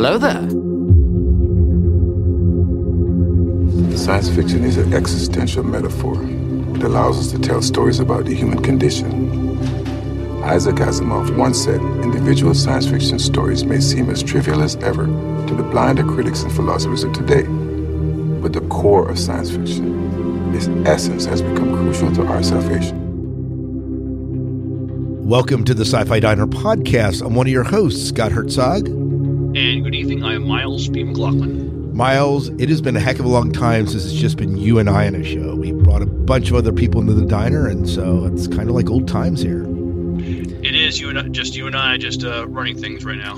Hello there. Science fiction is an existential metaphor. It allows us to tell stories about the human condition. Isaac Asimov once said, individual science fiction stories may seem as trivial as ever to the blinder critics and philosophers of today. But the core of science fiction, its essence, has become crucial to our salvation. Welcome to the SciFi Diner Podcast. I'm one of your hosts, Scott Herzog. And good evening, I am Miles B. McLaughlin. Miles, it has been a heck of a long time since it's just been you and I on a show. We brought a bunch of other people into the diner, and so it's kind of like old times here. It is you and I running things right now.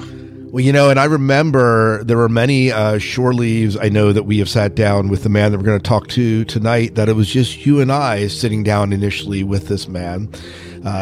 Well, you know, and I remember there were many shore leaves I know that we have sat down with the man that we're going to talk to tonight, that it was just you and I sitting down initially with this man.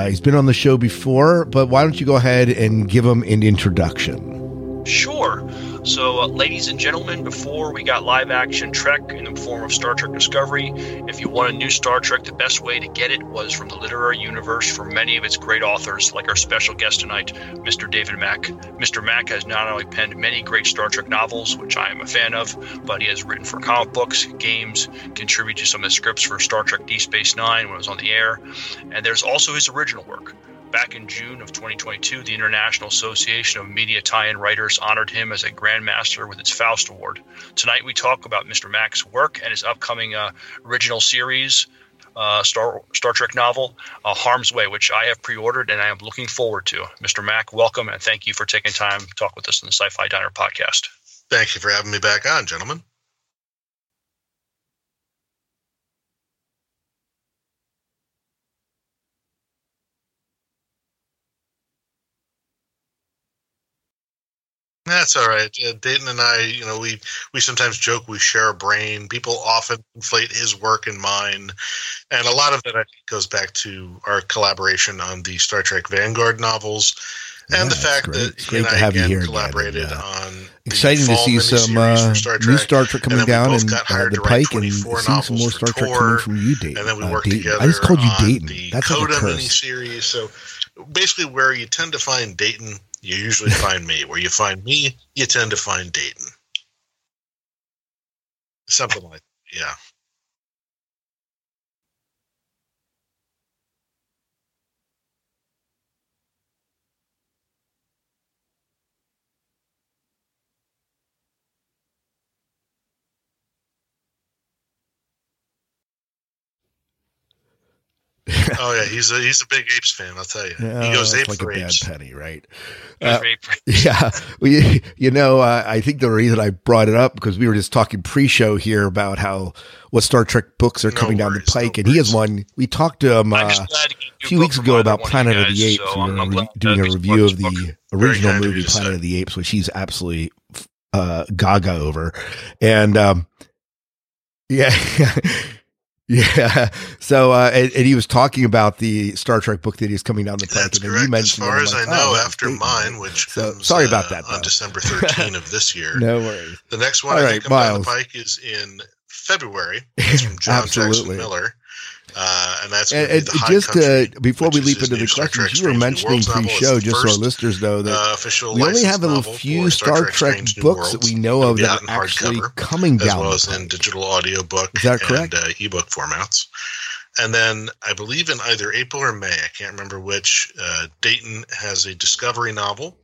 He's been on the show before, but why don't you go ahead and give him an introduction? Sure. So, ladies and gentlemen, before we got live-action Trek in the form of Star Trek Discovery, if you want a new Star Trek, the best way to get it was from the literary universe from many of its great authors, like our special guest tonight, Mr. David Mack. Mr. Mack has not only penned many great Star Trek novels, which I am a fan of, but he has written for comic books, games, contributed to some of the scripts for Star Trek Deep Space Nine when it was on the air, and there's also his original work. Back in June of 2022, the International Association of Media Tie-In Writers honored him as a Grand Master with its Faust Award. Tonight we talk about Mr. Mack's work and his upcoming original series, Star Trek novel, Harm's Way, which I have pre-ordered and I am looking forward to. Mr. Mack, welcome, and thank you for taking time to talk with us on the Sci-Fi Diner Podcast. Thank you for having me back on, gentlemen. That's all right. Dayton and I, you know, we sometimes joke we share a brain. People often conflate his work and mine. And a lot of that, I think, goes back to our collaboration on the Star Trek Vanguard novels. And yeah, the fact that he and I again collaborated on exciting to see some new Star Trek coming down and the Pike, and seeing some more Star Trek coming from you, Dayton. And then we worked together. I just called you Dayton. That's like a curse. Coda miniseries. So basically, where you tend to find Dayton, you usually find me. Where you find me, you tend to find Dayton. Something like that, yeah. Oh yeah, he's a big Apes fan, I'll tell you. Yeah, he goes Apes like for a Apes. Bad penny, right? Yeah, well, you know, I think the reason I brought it up because we were just talking pre-show here about what Star Trek books are coming down the pike, and he has one. We talked to him a few weeks ago about Planet of the Apes. So we were doing a review of the original movie Planet of the Apes, which he's absolutely gaga over, and yeah. Yeah. So, and he was talking about the Star Trek book that he's coming down the pike. That's correct. As far as I know, after mine, which comes sorry about that, on December 13 of this year. No worries. The next one I think coming down the pike is in February. It's from John Jackson Miller. And that's before we leap into the questions, you were mentioning pre-show, just so our listeners know that we only have a few Star Trek books that we know of that are actually coming down, as well as in digital audiobook and ebook formats. And then I believe in either April or May, I can't remember which, Dayton has a Discovery novel.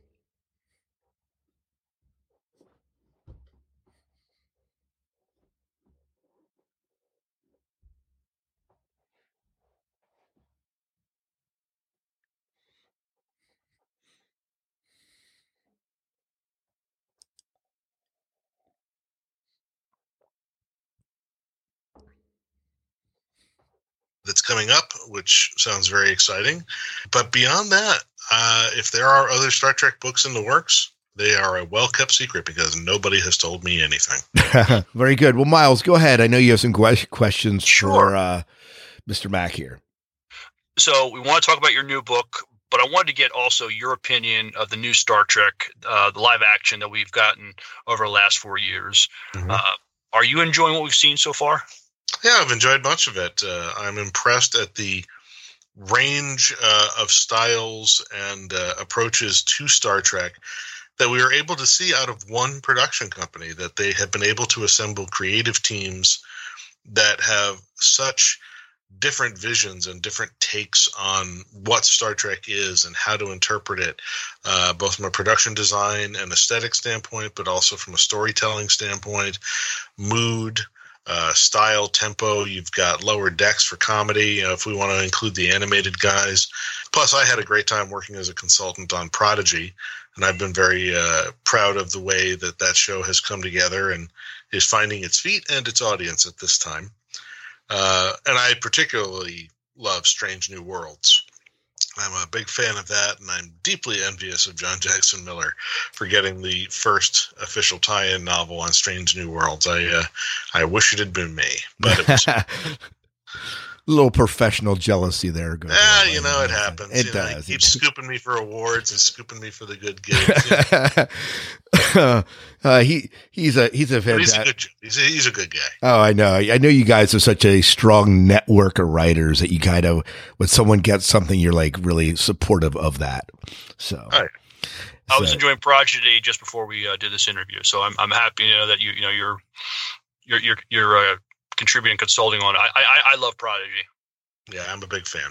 That's coming up, which sounds very exciting. But beyond that, if there are other Star Trek books in the works, they are a well-kept secret because nobody has told me anything. Very good. Well, Miles, go ahead. I know you have some questions for Mr. Mack here. So we want to talk about your new book, but I wanted to get also your opinion of the new Star Trek, the live action that we've gotten over the last 4 years. Mm-hmm. Are you enjoying what we've seen so far? Yeah, I've enjoyed much of it. I'm impressed at the range of styles and approaches to Star Trek that we were able to see out of one production company, that they have been able to assemble creative teams that have such different visions and different takes on what Star Trek is and how to interpret it, both from a production design and aesthetic standpoint, but also from a storytelling standpoint, mood, style, tempo. You've got Lower Decks for comedy, if we want to include the animated guys. Plus, I had a great time working as a consultant on Prodigy, and I've been very proud of the way that that show has come together and is finding its feet and its audience at this time. And I particularly love Strange New Worlds. I'm a big fan of that, and I'm deeply envious of John Jackson Miller for getting the first official tie-in novel on Strange New Worlds. I wish it had been me, but it was a little professional jealousy there. You know, it happens. It does. He keeps scooping me for awards and scooping me for the good gigs. You know? He's a fantastic. He's a good guy. Oh, I know. I know you guys are such a strong network of writers that you kind of, when someone gets something, you're like really supportive of that. So. All right. I was enjoying Prodigy just before we did this interview, so I'm happy to know that you're contributing, consulting on it. I love Prodigy. Yeah, I'm a big fan.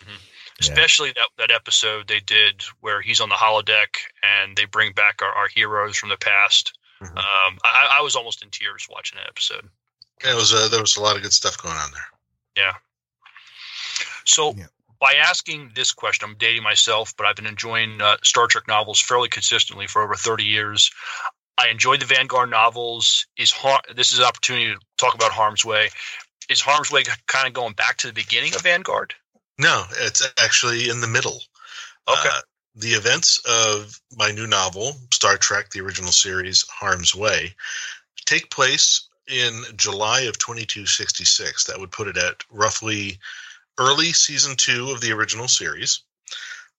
Mm-hmm. Yeah. Especially that episode they did where he's on the holodeck and they bring back our heroes from the past. Mm-hmm. I was almost in tears watching that episode. Yeah, it was there was a lot of good stuff going on there. Yeah. So by asking this question, I'm dating myself, but I've been enjoying Star Trek novels fairly consistently for over 30 years. I enjoyed the Vanguard novels. This is an opportunity to talk about Harm's Way. Is Harm's Way kind of going back to the beginning of Vanguard? No, it's actually in the middle. Okay. The events of my new novel, Star Trek, the original series, Harm's Way, take place in July of 2266. That would put it at roughly early season 2 of the original series,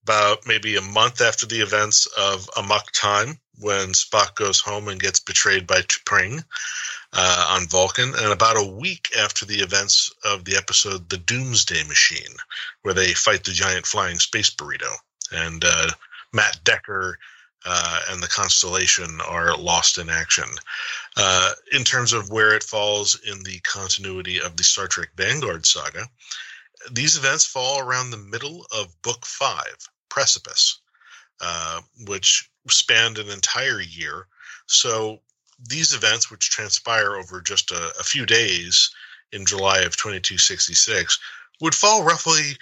about maybe a month after the events of Amok Time, when Spock goes home and gets betrayed by T'Pring on Vulcan, and about a week after the events of the episode The Doomsday Machine, where they fight the giant flying space burrito. And Matt Decker and the Constellation are lost in action. In terms of where it falls in the continuity of the Star Trek Vanguard saga, these events fall around the middle of Book 5, Precipice, which spanned an entire year. So these events, which transpire over just a few days in July of 2266, would fall roughly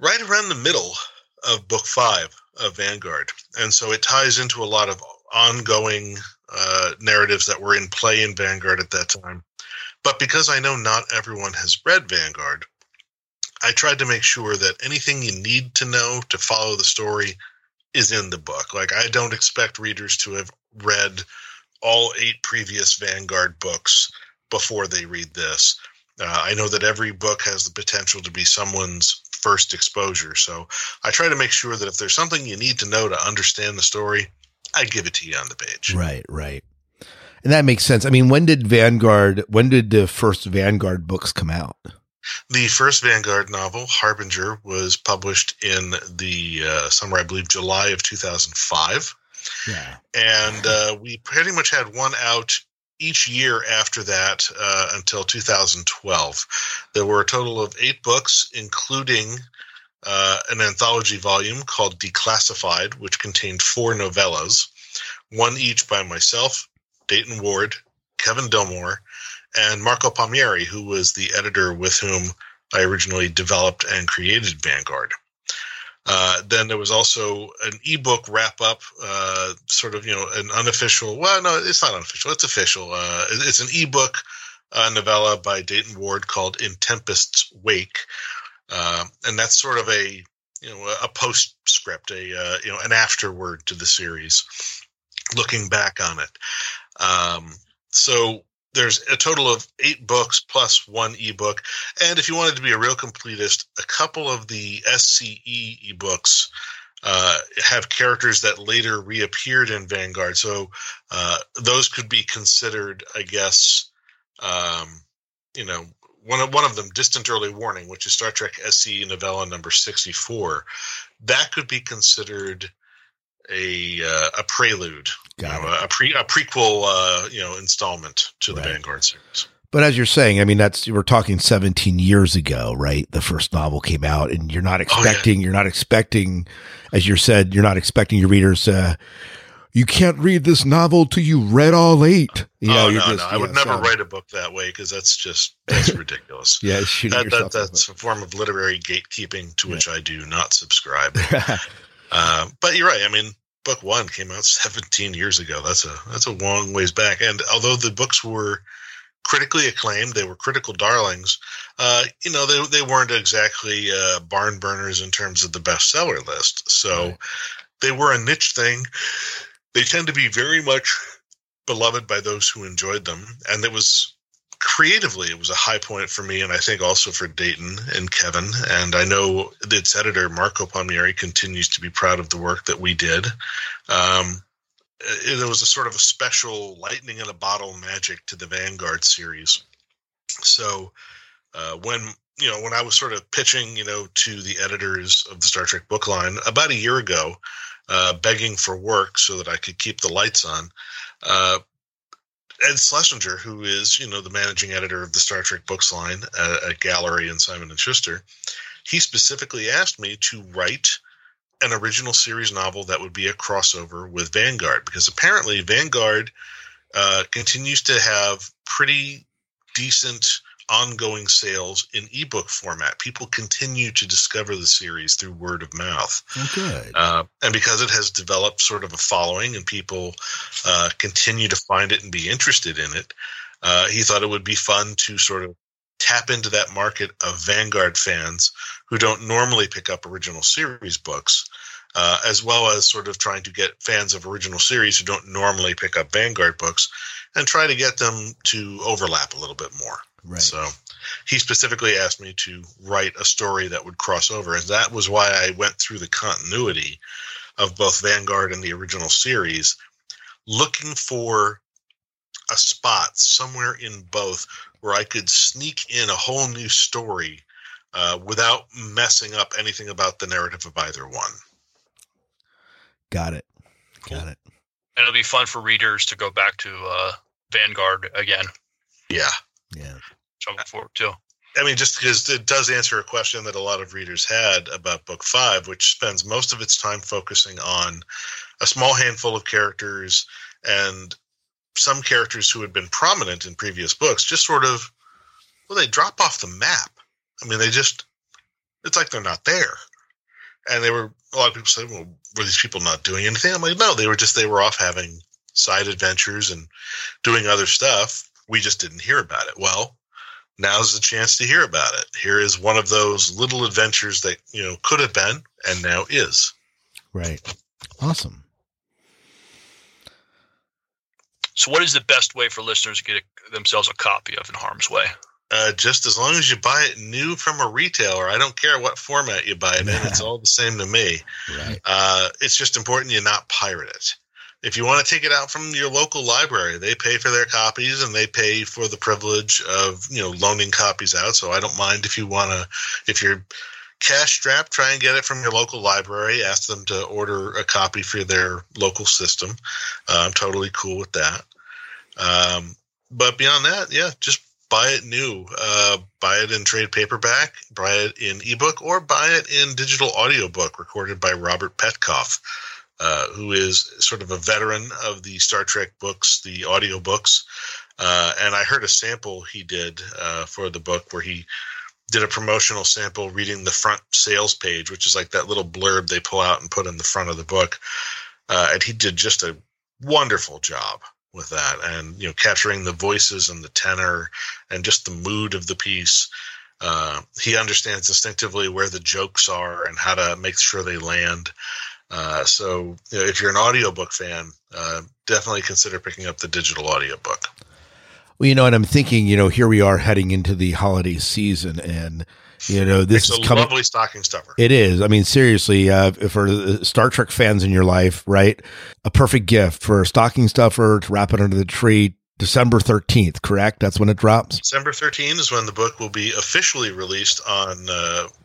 right around the middle of Book 5 of Vanguard. And so it ties into a lot of ongoing narratives that were in play in Vanguard at that time. But because I know not everyone has read Vanguard, I tried to make sure that anything you need to know to follow the story is in the book. Like, I don't expect readers to have read all 8 previous Vanguard books before they read this. I know that every book has the potential to be someone's first exposure. So I try to make sure that if there's something you need to know to understand the story, I give it to you on the page. Right, right. And that makes sense. I mean, when did the first Vanguard books come out? The first Vanguard novel, Harbinger, was published in the summer, I believe, July of 2005. Yeah. And we pretty much had one out each year after that until 2012. There were a total of 8 books, including an anthology volume called Declassified, which contained 4 novellas, one each by myself, Dayton Ward, Kevin Delmore, and Marco Palmieri, who was the editor with whom I originally developed and created Vanguard. Then there was also an ebook wrap-up, sort of, you know, an unofficial – well, no, it's not unofficial. It's official. It's an ebook novella by Dayton Ward called In Tempest's Wake, and that's sort of a, you know, a postscript, an afterword to the series, looking back on it. So there's a total of 8 books plus one ebook. And if you wanted to be a real completist, a couple of the SCE ebooks have characters that later reappeared in Vanguard. So those could be considered, I guess, one of them, Distant Early Warning, which is Star Trek SCE novella number 64. That could be considered a prelude, a prequel installment to the Vanguard series. But as you're saying, I mean, we're talking 17 years ago, right? The first novel came out, and you're not expecting, as you said, you're not expecting your readers. You can't read this novel till you read all eight. I would never write a book that way, because that's ridiculous. That's a form of literary gatekeeping to which I do not subscribe. But you're right. I mean, book one came out 17 years ago. That's a long ways back. And although the books were critically acclaimed, they were critical darlings. They weren't exactly barn burners in terms of the bestseller list. So they were a niche thing. They tend to be very much beloved by those who enjoyed them. And it was a high point for me, and I think also for Dayton and Kevin. And I know its editor, Marco Palmieri, continues to be proud of the work that we did. There was a sort of a special lightning in a bottle magic to the Vanguard series. So when I was sort of pitching, to the editors of the Star Trek book line about a year ago, begging for work so that I could keep the lights on, Ed Schlesinger, who is, the managing editor of the Star Trek books line at Gallery and Simon & Schuster, he specifically asked me to write an original series novel that would be a crossover with Vanguard, because apparently Vanguard continues to have pretty decent ongoing sales in ebook format. People continue to discover the series through word of mouth. Okay. And because it has developed sort of a following and people continue to find it and be interested in it, he thought it would be fun to sort of tap into that market of Vanguard fans who don't normally pick up original series books, as well as sort of trying to get fans of original series who don't normally pick up Vanguard books and try to get them to overlap a little bit more. Right. So he specifically asked me to write a story that would cross over. And that was why I went through the continuity of both Vanguard and the original series, looking for a spot somewhere in both where I could sneak in a whole new story without messing up anything about the narrative of either one. Got it. Got it. And it'll be fun for readers to go back to Vanguard again. Yeah. Yeah. Jumping forward too. I mean, just because it does answer a question that a lot of readers had about book five, which spends most of its time focusing on a small handful of characters and some characters who had been prominent in previous books, just sort of, they drop off the map. I mean, it's like they're not there. And a lot of people said, well, were these people not doing anything? I'm like, no, they were off having side adventures and doing other stuff. We just didn't hear about it. Well, now's the chance to hear about it. Here is one of those little adventures that, could have been and now is. Right. Awesome. So what is the best way for listeners to get themselves a copy of In Harm's Way? Just as long as you buy it new from a retailer. I don't care what format you buy it in. It's all the same to me. Right. It's just important you not pirate it. If you want to take it out from your local library, they pay for their copies and they pay for the privilege of, loaning copies out. So I don't mind if you want to, if you're cash strapped, try and get it from your local library. Ask them to order a copy for their local system. I'm totally cool with that. But beyond that, just buy it new. Buy it in trade paperback, buy it in ebook, or buy it in digital audiobook recorded by Robert Petkoff, who is sort of a veteran of the Star Trek books, the audiobooks. And I heard a sample he did for the book where he did a promotional sample reading the front sales page, which is like that little blurb they pull out and put in the front of the book. And he did just a wonderful job with that and, capturing the voices and the tenor and just the mood of the piece. He understands distinctively where the jokes are and how to make sure they land. So if you're an audiobook fan, definitely consider picking up the digital audiobook. Well, and I'm thinking, here we are heading into the holiday season and, this is a lovely stocking stuffer. It is. I mean, seriously, for Star Trek fans in your life, right? A perfect gift for a stocking stuffer to wrap it under the tree. December 13th, correct? That's when it drops? December 13th is when the book will be officially released on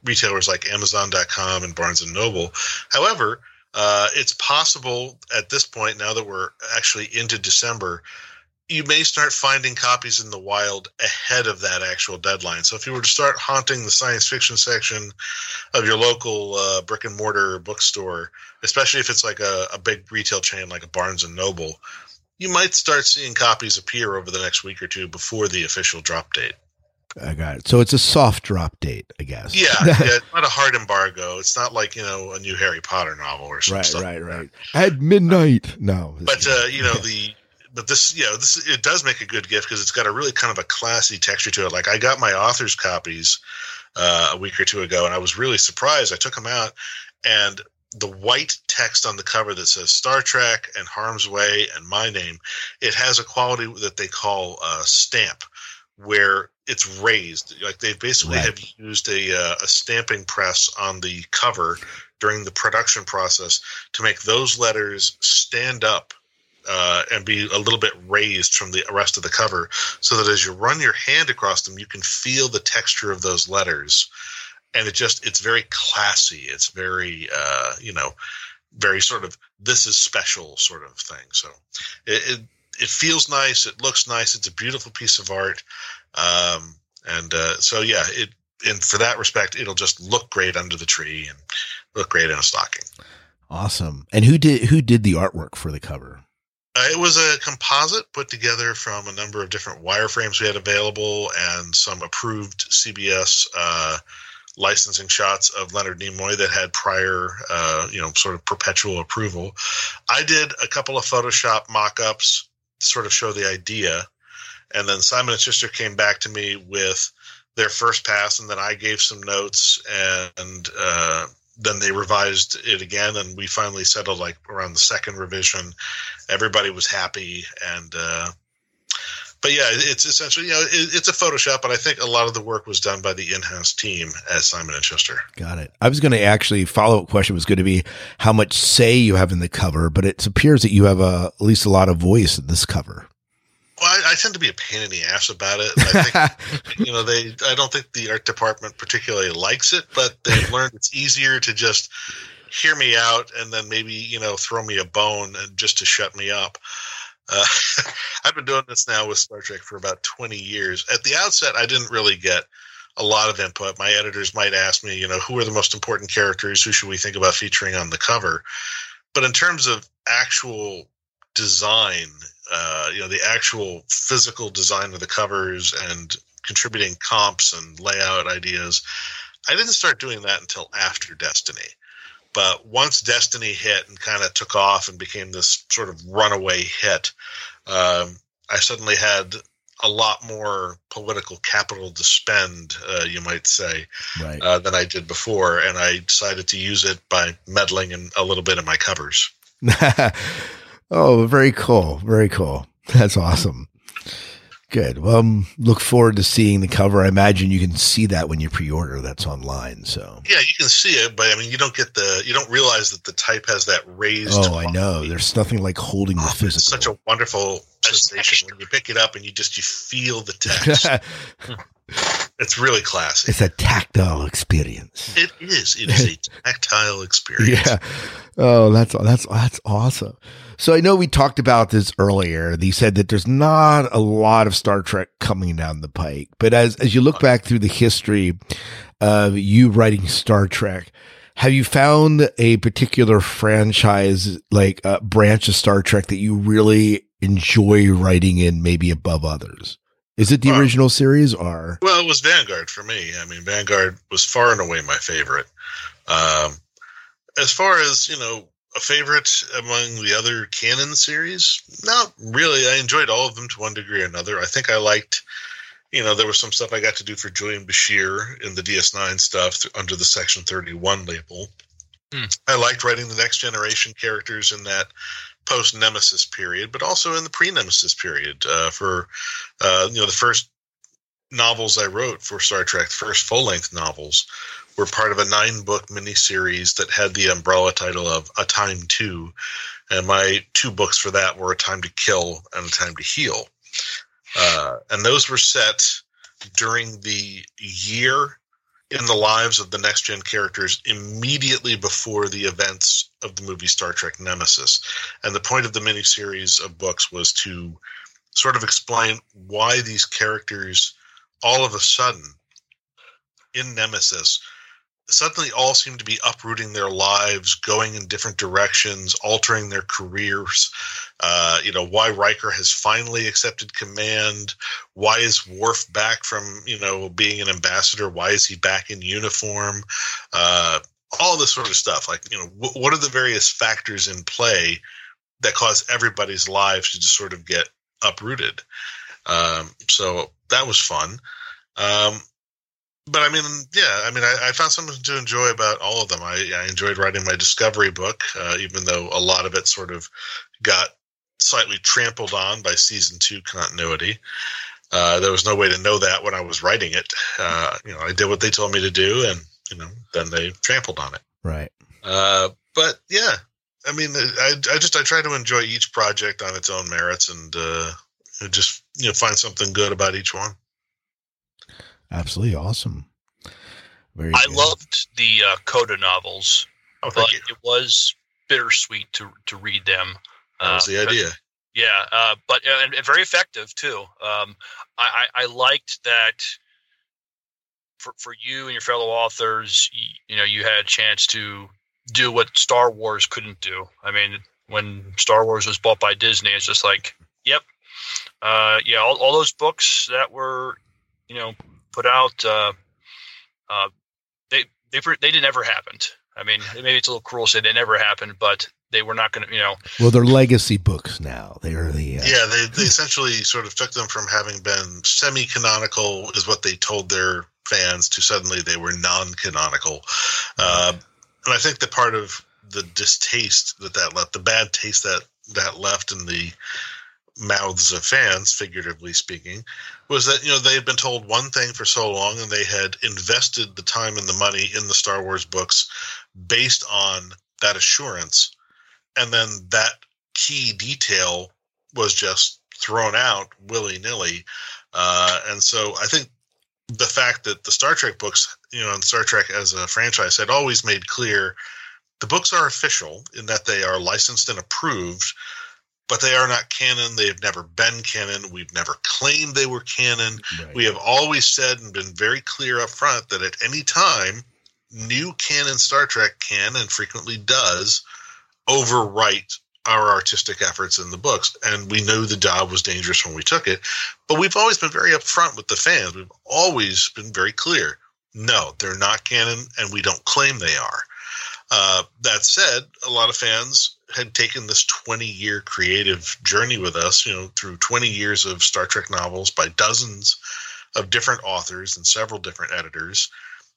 retailers like Amazon.com and Barnes & Noble. However, It's possible at this point, now that we're actually into December, you may start finding copies in the wild ahead of that actual deadline. So if you were to start haunting the science fiction section of your local brick and mortar bookstore, especially if it's like a big retail chain like a Barnes and Noble, you might start seeing copies appear over the next week or two before the official drop date. I got it. So it's a soft drop date, I guess. Yeah, yeah, it's not a hard embargo. It's not like, you know, a new Harry Potter novel or something. Right, stuff right, like right. That. At midnight. No. But, you know, the... But this, you know, this, it does make a good gift because it's got a really kind of a classy texture to it. Like I got my author's copies a week or two ago, and I was really surprised. I took them out, and the white text on the cover that says Star Trek and Harm's Way and my name, it has a quality that they call a stamp, where it's raised. Like they basically right. have used a stamping press on the cover during the production process to make those letters stand up. And be a little bit raised from the rest of the cover so that as you run your hand across them, you can feel the texture of those letters. And it just, it's very classy. It's very, you know, very sort of, this is special sort of thing. So it feels nice. It looks nice. It's a beautiful piece of art. So yeah, and for that respect, it'll just look great under the tree and look great in a stocking. Awesome. And who did the artwork for the cover? It was a composite put together from a number of different wireframes we had available and some approved CBS licensing shots of Leonard Nimoy that had prior, you know, sort of perpetual approval. I did a couple of Photoshop mock-ups to sort of show the idea, and then Simon & Schuster came back to me with their first pass, and then I gave some notes and then they revised it again, and we finally settled like around the second revision. Everybody was happy, but yeah, it's essentially, you know, it's a Photoshop, but I think a lot of the work was done by the in-house team at Simon & Schuster. Got it. I was going to actually follow-up question was going to be how much say you have in the cover, but it appears that you have at least a lot of voice in this cover. Well, I tend to be a pain in the ass about it. I think, you know, I don't think the art department particularly likes it, but they've learned it's easier to just hear me out and then maybe, you know, throw me a bone and just to shut me up. I've been doing this now with Star Trek for about 20 years. At the outset, I didn't really get a lot of input. My editors might ask me, you know, who are the most important characters? Who should we think about featuring on the cover? But in terms of actual design, you know, the actual physical design of the covers and contributing comps and layout ideas, I didn't start doing that until after Destiny. But once Destiny hit and kind of took off and became this sort of runaway hit, I suddenly had a lot more political capital to spend, you might say, right. Than I did before. And I decided to use it by meddling in a little bit in my covers. Oh, very cool. Very cool. That's awesome. Good. Well, look forward to seeing the cover. I imagine you can see that when you pre-order. That's online. So yeah, you can see it, but I mean, you don't realize that the type has that raised. Oh, quality. I know. There's nothing like holding the physical. It's such a wonderful sensation when you pick it up and you feel the text. It's really classy. It's a tactile experience. It is. It is a tactile experience. Yeah. Oh, that's awesome. So I know we talked about this earlier. They said that there's not a lot of Star Trek coming down the pike, but as you look back through the history of you writing Star Trek, have you found a particular franchise, like a branch of Star Trek that you really enjoy writing in, maybe above others? Is it the original series or? Well, it was Vanguard for me. I mean, Vanguard was far and away my favorite. As far as, you know, a favorite among the other canon series? Not really. I enjoyed all of them to one degree or another. I think I liked, you know, there was some stuff I got to do for Julian Bashir in the DS9 stuff under the Section 31 label. I liked writing the Next Generation characters in that post-Nemesis period, but also in the pre-Nemesis period for the first novels I wrote for Star Trek, the first full-length novels, were part of a 9-book miniseries that had the umbrella title of A Time To, and my 2 books for that were A Time To Kill and A Time To Heal. And those were set during the year in the lives of the next gen characters immediately before the events of the movie Star Trek Nemesis. And the point of the miniseries of books was to sort of explain why these characters all of a sudden in Nemesis suddenly all seem to be uprooting their lives, going in different directions, altering their careers. Why Riker has finally accepted command. Why is Worf back from, being an ambassador? Why is he back in uniform? All this sort of stuff. What are the various factors in play that cause everybody's lives to just sort of get uprooted? So that was fun. I found something to enjoy about all of them. I enjoyed writing my Discovery book, even though a lot of it sort of got slightly trampled on by season 2 continuity. There was no way to know that when I was writing it. I did what they told me to do, and then they trampled on it. Right. I try to enjoy each project on its own merits, and just find something good about each one. Absolutely awesome. I loved the Coda novels. Oh, but it was bittersweet to read them. That was the idea. Yeah, but very effective too. I liked that for you and your fellow authors, you had a chance to do what Star Wars couldn't do. I mean, when Star Wars was bought by Disney, it's just like, yep. All those books that were, put out, they never happened. I mean, maybe it's a little cruel to say they never happened, but they were not going to, Well, they're legacy books now. They are the They essentially sort of took them from having been semi-canonical, is what they told their fans, to suddenly they were non-canonical. And I think that part of the distaste that left, the bad taste that left in the mouths of fans, figuratively speaking, was that they had been told one thing for so long, and they had invested the time and the money in the Star Wars books based on that assurance, and then that key detail was just thrown out willy-nilly, and so I think the fact that the Star Trek books, and Star Trek as a franchise, had always made clear the books are official in that they are licensed and approved, but they are not canon. They have never been canon. We've never claimed they were canon. Right. We have always said and been very clear up front that at any time, new canon Star Trek can and frequently does overwrite our artistic efforts in the books. And we knew the job was dangerous when we took it, but we've always been very upfront with the fans. We've always been very clear. No, they're not canon, and we don't claim they are. That said, a lot of fans had taken this 20-year creative journey with us, through 20 years of Star Trek novels by dozens of different authors and several different editors,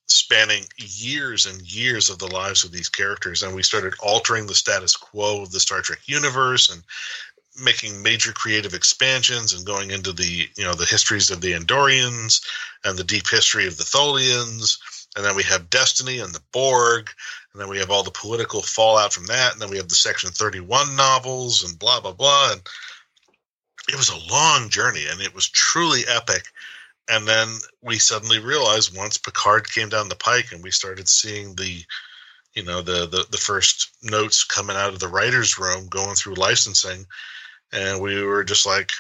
spanning years and years of the lives of these characters. And we started altering the status quo of the Star Trek universe and making major creative expansions and going into the, the histories of the Andorians and the deep history of the Tholians. And then we have Destiny and the Borg, and then we have all the political fallout from that, and then we have the Section 31 novels and blah, blah, blah. And it was a long journey, and it was truly epic. And then we suddenly realized once Picard came down the pike and we started seeing the first notes coming out of the writer's room going through licensing, and we were just like,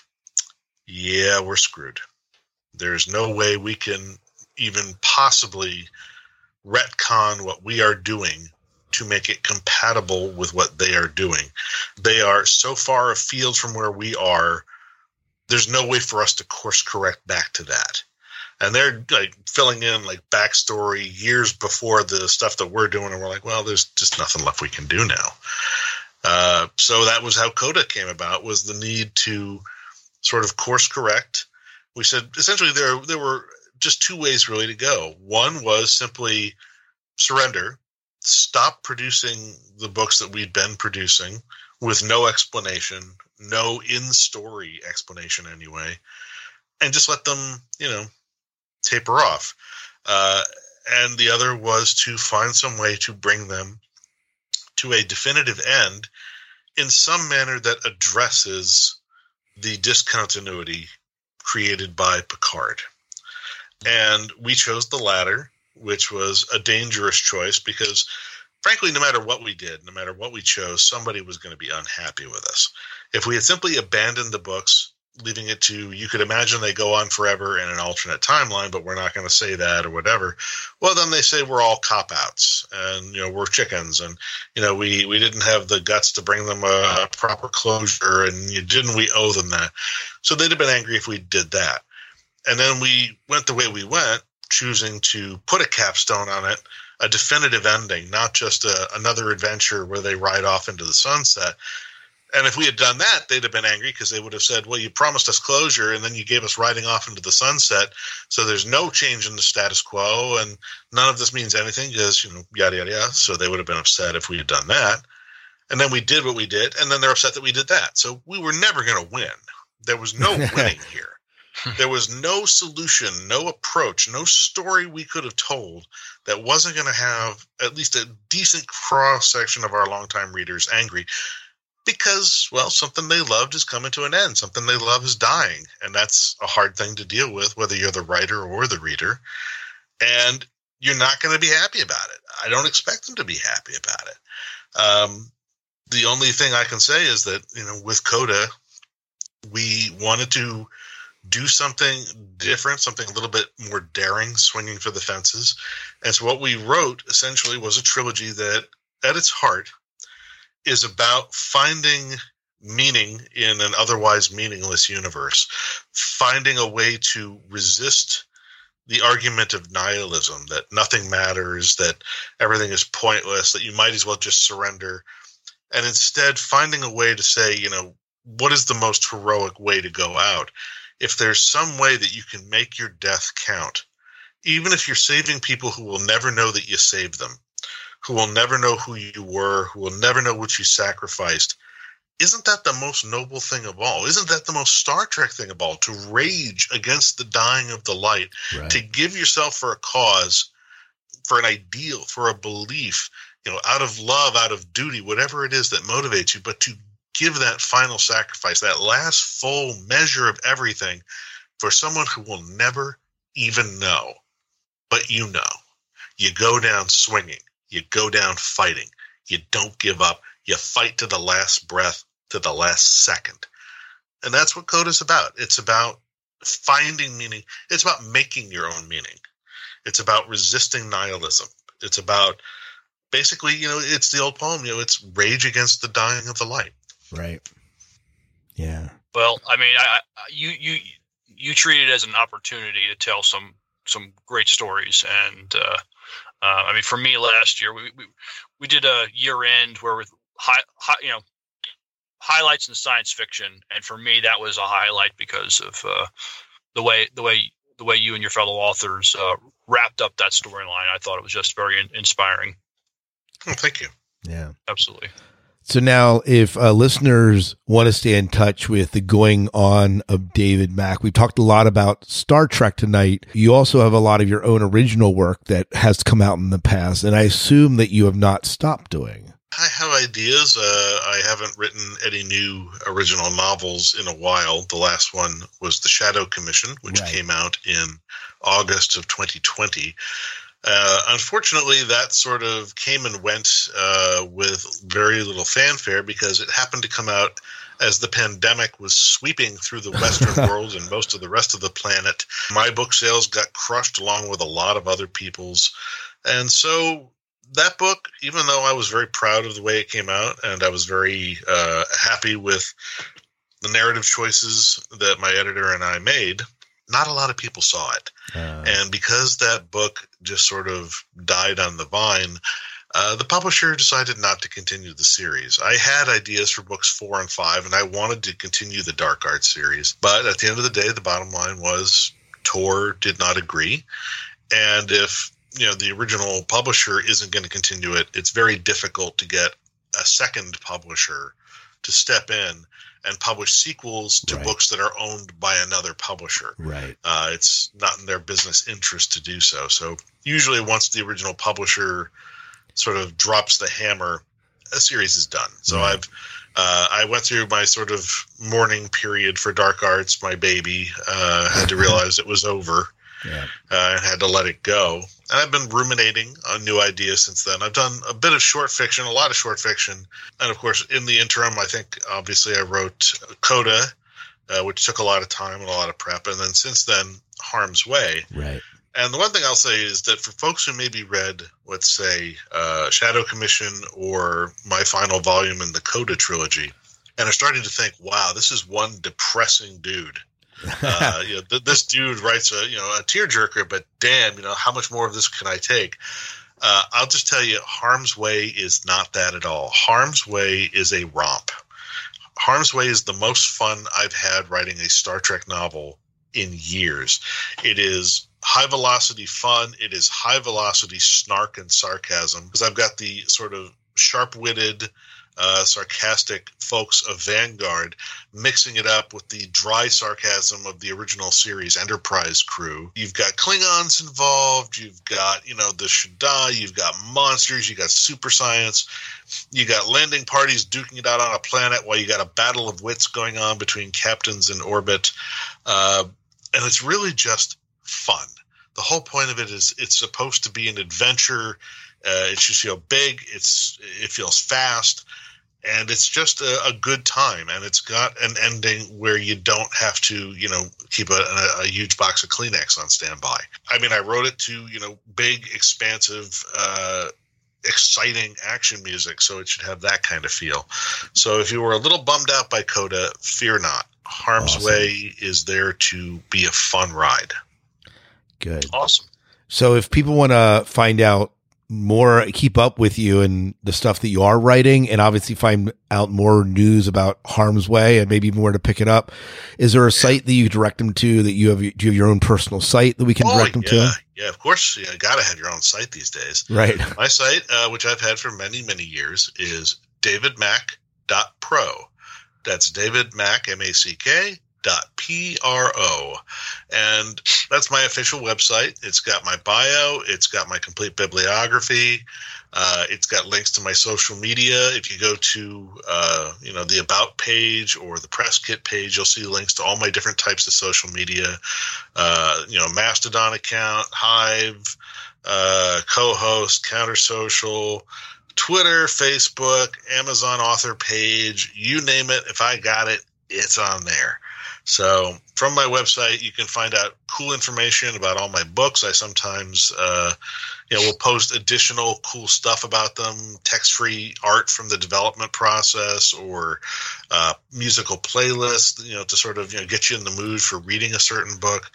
yeah, we're screwed. There's no way we can even possibly retcon what we are doing to make it compatible with what they are doing. They are so far afield from where we are, there's no way for us to course correct back to that. And they're like filling in like backstory years before the stuff that we're doing, and we're like, well, there's just nothing left we can do now. So that was how Coda came about, was the need to sort of course correct. We said essentially there were just two ways really to go. One was simply surrender, stop producing the books that we'd been producing with no explanation, no in-story explanation anyway, and just let them, taper off. And the other was to find some way to bring them to a definitive end in some manner that addresses the discontinuity created by Picard. And we chose the latter, which was a dangerous choice because, frankly, no matter what we did, no matter what we chose, somebody was going to be unhappy with us. If we had simply abandoned the books, leaving it to, you could imagine they go on forever in an alternate timeline, but we're not going to say that or whatever. Well, then they say we're all cop-outs and, we're chickens and, we didn't have the guts to bring them a proper closure and we owe them that. So they'd have been angry if we did that. And then we went the way we went, choosing to put a capstone on it, a definitive ending, not just another adventure where they ride off into the sunset. And if we had done that, they'd have been angry because they would have said, well, you promised us closure and then you gave us riding off into the sunset. So there's no change in the status quo and none of this means anything because, yada, yada, yada. So they would have been upset if we had done that. And then we did what we did. And then they're upset that we did that. So we were never going to win. There was no winning here. There was no solution, no approach, no story we could have told that wasn't going to have at least a decent cross-section of our longtime readers angry because, well, something they loved is coming to an end. Something they love is dying, and that's a hard thing to deal with, whether you're the writer or the reader, and you're not going to be happy about it. I don't expect them to be happy about it. The only thing I can say is that, with Coda, we wanted to do something different, something a little bit more daring, swinging for the fences. And so what we wrote essentially was a trilogy that at its heart is about finding meaning in an otherwise meaningless universe, finding a way to resist the argument of nihilism, that nothing matters, that everything is pointless, that you might as well just surrender. And instead finding a way to say, what is the most heroic way to go out? If there's some way that you can make your death count, even if you're saving people who will never know that you saved them, who will never know who you were, who will never know what you sacrificed, isn't that the most noble thing of all? Isn't that the most Star Trek thing of all? To rage against the dying of the light, right? To give yourself for a cause, for an ideal, for a belief, out of love, out of duty, whatever it is that motivates you, but to give that final sacrifice, that last full measure of everything for someone who will never even know. But you go down swinging, you go down fighting, you don't give up, you fight to the last breath, to the last second. And that's what Coda is about. It's about finding meaning. It's about making your own meaning. It's about resisting nihilism. It's about basically, it's the old poem, it's rage against the dying of the light. Right. Yeah. Well, I mean, you treat it as an opportunity to tell some great stories, and I mean, for me, last year we did a year end where with highlights in science fiction, and for me that was a highlight because of the way you and your fellow authors wrapped up that storyline. I thought it was just very inspiring. Oh, thank you. Yeah, absolutely. So now if listeners want to stay in touch with the going on of David Mack, we've talked a lot about Star Trek tonight. You also have a lot of your own original work that has come out in the past, and I assume that you have not stopped doing. I have ideas. I haven't written any new original novels in a while. The last one was The Shadow Commission, which came out in August of 2020. Unfortunately, that sort of came and went with very little fanfare because it happened to come out as the pandemic was sweeping through the Western world and most of the rest of the planet. My book sales got crushed along with a lot of other people's. And so that book, even though I was very proud of the way it came out and I was very happy with the narrative choices that my editor and I made, not a lot of people saw it. And because that book just sort of died on the vine, the publisher decided not to continue the series. I had ideas for books 4 and 5, and I wanted to continue the Dark Arts series. But at the end of the day, the bottom line was Tor did not agree. And if the original publisher isn't going to continue it, it's very difficult to get a second publisher to step in and publish sequels to books that are owned by another publisher. Right. It's not in their business interest to do so. So usually once the original publisher sort of drops the hammer, a series is done. So I went through my sort of mourning period for Dark Arts, my baby, had to realize it was over. Yeah. And had to let it go. And I've been ruminating on new ideas since then. I've done a bit of short fiction, a lot of short fiction. And, of course, in the interim, I think, obviously, I wrote Coda, which took a lot of time and a lot of prep. And then since then, Harm's Way. Right. And the one thing I'll say is that for folks who maybe read, let's say, Shadow Commission or my final volume in the Coda trilogy, and are starting to think, wow, this is one depressing dude. You know, this dude writes a tearjerker, but damn, how much more of this can I take? I'll just tell you, Harm's Way is not that at all. Harm's Way is a romp. Harm's Way is the most fun I've had writing a Star Trek novel in years. It is high-velocity fun. It is high-velocity snark and sarcasm, because I've got the sort of sharp-witted, sarcastic folks of Vanguard mixing it up with the dry sarcasm of the original series Enterprise crew. You've got Klingons involved. You've got, the Shaddai. You've got monsters. You got super science. You got landing parties duking it out on a planet while you got a battle of wits going on between captains in orbit. And it's really just fun. The whole point of it is it's supposed to be an adventure. It's just big. It feels fast, and it's just a good time. And it's got an ending where you don't have to keep a huge box of Kleenex on standby. I mean, I wrote it to big, expansive, exciting action music, so it should have that kind of feel. So if you were a little bummed out by Coda, fear not. Harm's Awesome. Way is there to be a fun ride. Good. Awesome. So if people want to find out more, keep up with you and the stuff that you are writing, and obviously find out more news about Harm's Way and maybe even where to pick it up, is there a site that you direct them to? That you have? Do you have your own personal site that we can direct them to? Yeah, of course. You gotta have your own site these days. Right. My site, which I've had for many, many years, is DavidMack.pro. That's David Mack, M-A-C-K, .pro. And that's my official website. It's got my bio. It's got my complete bibliography. It's got links to my social media. If you go to, the About page or the Press Kit page, you'll see links to all my different types of social media, Mastodon account, Hive, co-host, Countersocial, Twitter, Facebook, Amazon author page, you name it. If I got it, it's on there. So from my website, you can find out cool information about all my books. I sometimes, will post additional cool stuff about them, text-free art from the development process or musical playlists, to sort of get you in the mood for reading a certain book.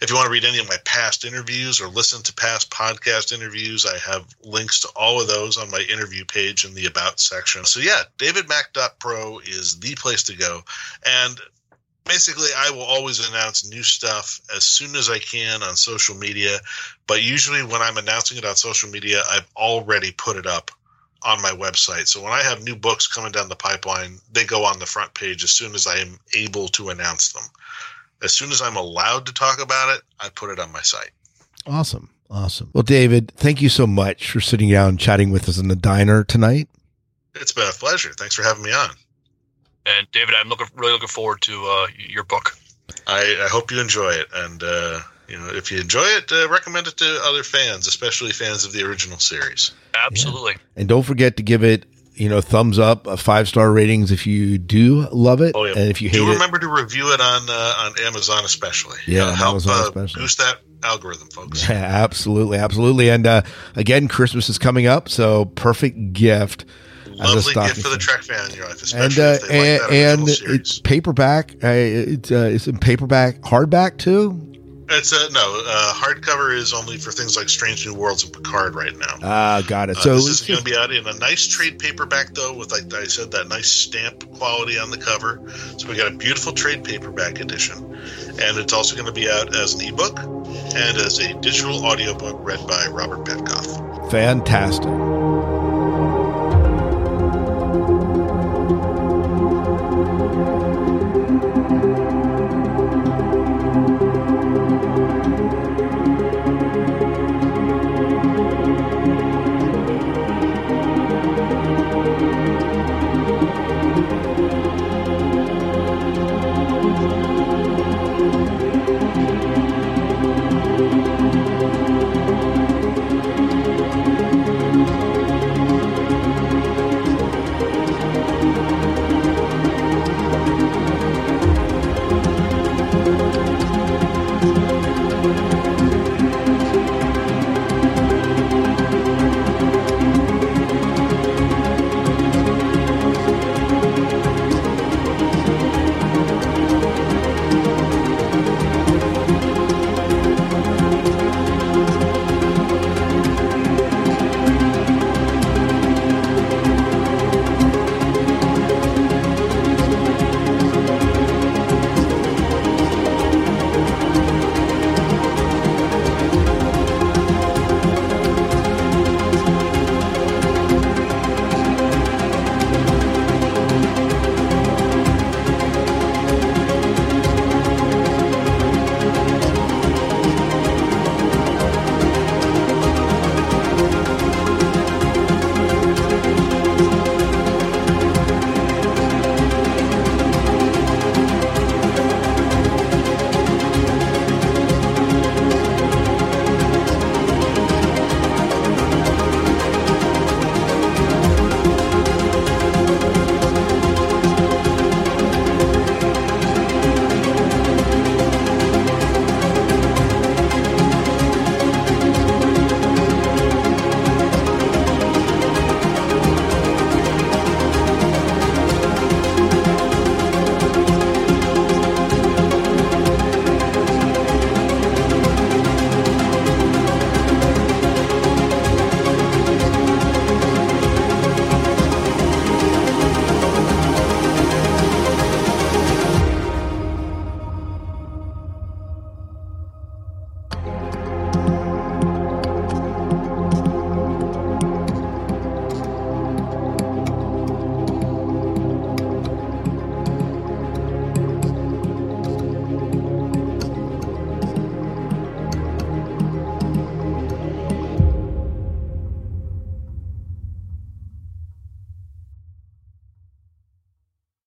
If you want to read any of my past interviews or listen to past podcast interviews, I have links to all of those on my interview page in the About section. So yeah, DavidMack.pro is the place to go. And basically, I will always announce new stuff as soon as I can on social media, but usually when I'm announcing it on social media, I've already put it up on my website. So when I have new books coming down the pipeline, they go on the front page as soon as I am able to announce them. As soon as I'm allowed to talk about it, I put it on my site. Awesome. Awesome. Well, David, thank you so much for sitting down and chatting with us in the diner tonight. It's been a pleasure. Thanks for having me on. And David, I'm really looking forward to your book. I hope you enjoy it, and if you enjoy it, recommend it to other fans, especially fans of the original series. Absolutely. Yeah. And don't forget to give it, thumbs up, 5-star ratings if you do love it, and if you hate it, remember to review it on Amazon, especially. Yeah, help boost that algorithm, folks. Yeah, absolutely. And again, Christmas is coming up, so perfect gift. Lovely gift for the Trek fan in your life, especially if they like that original series. It's paperback. It's in paperback, hardback too. It's hardcover is only for things like Strange New Worlds and Picard right now. Got it. So this is going to be out in a nice trade paperback though, with like I said, that nice stamp quality on the cover. So we got a beautiful trade paperback edition, and it's also going to be out as an ebook and as a digital audiobook read by Robert Petkoff. Fantastic.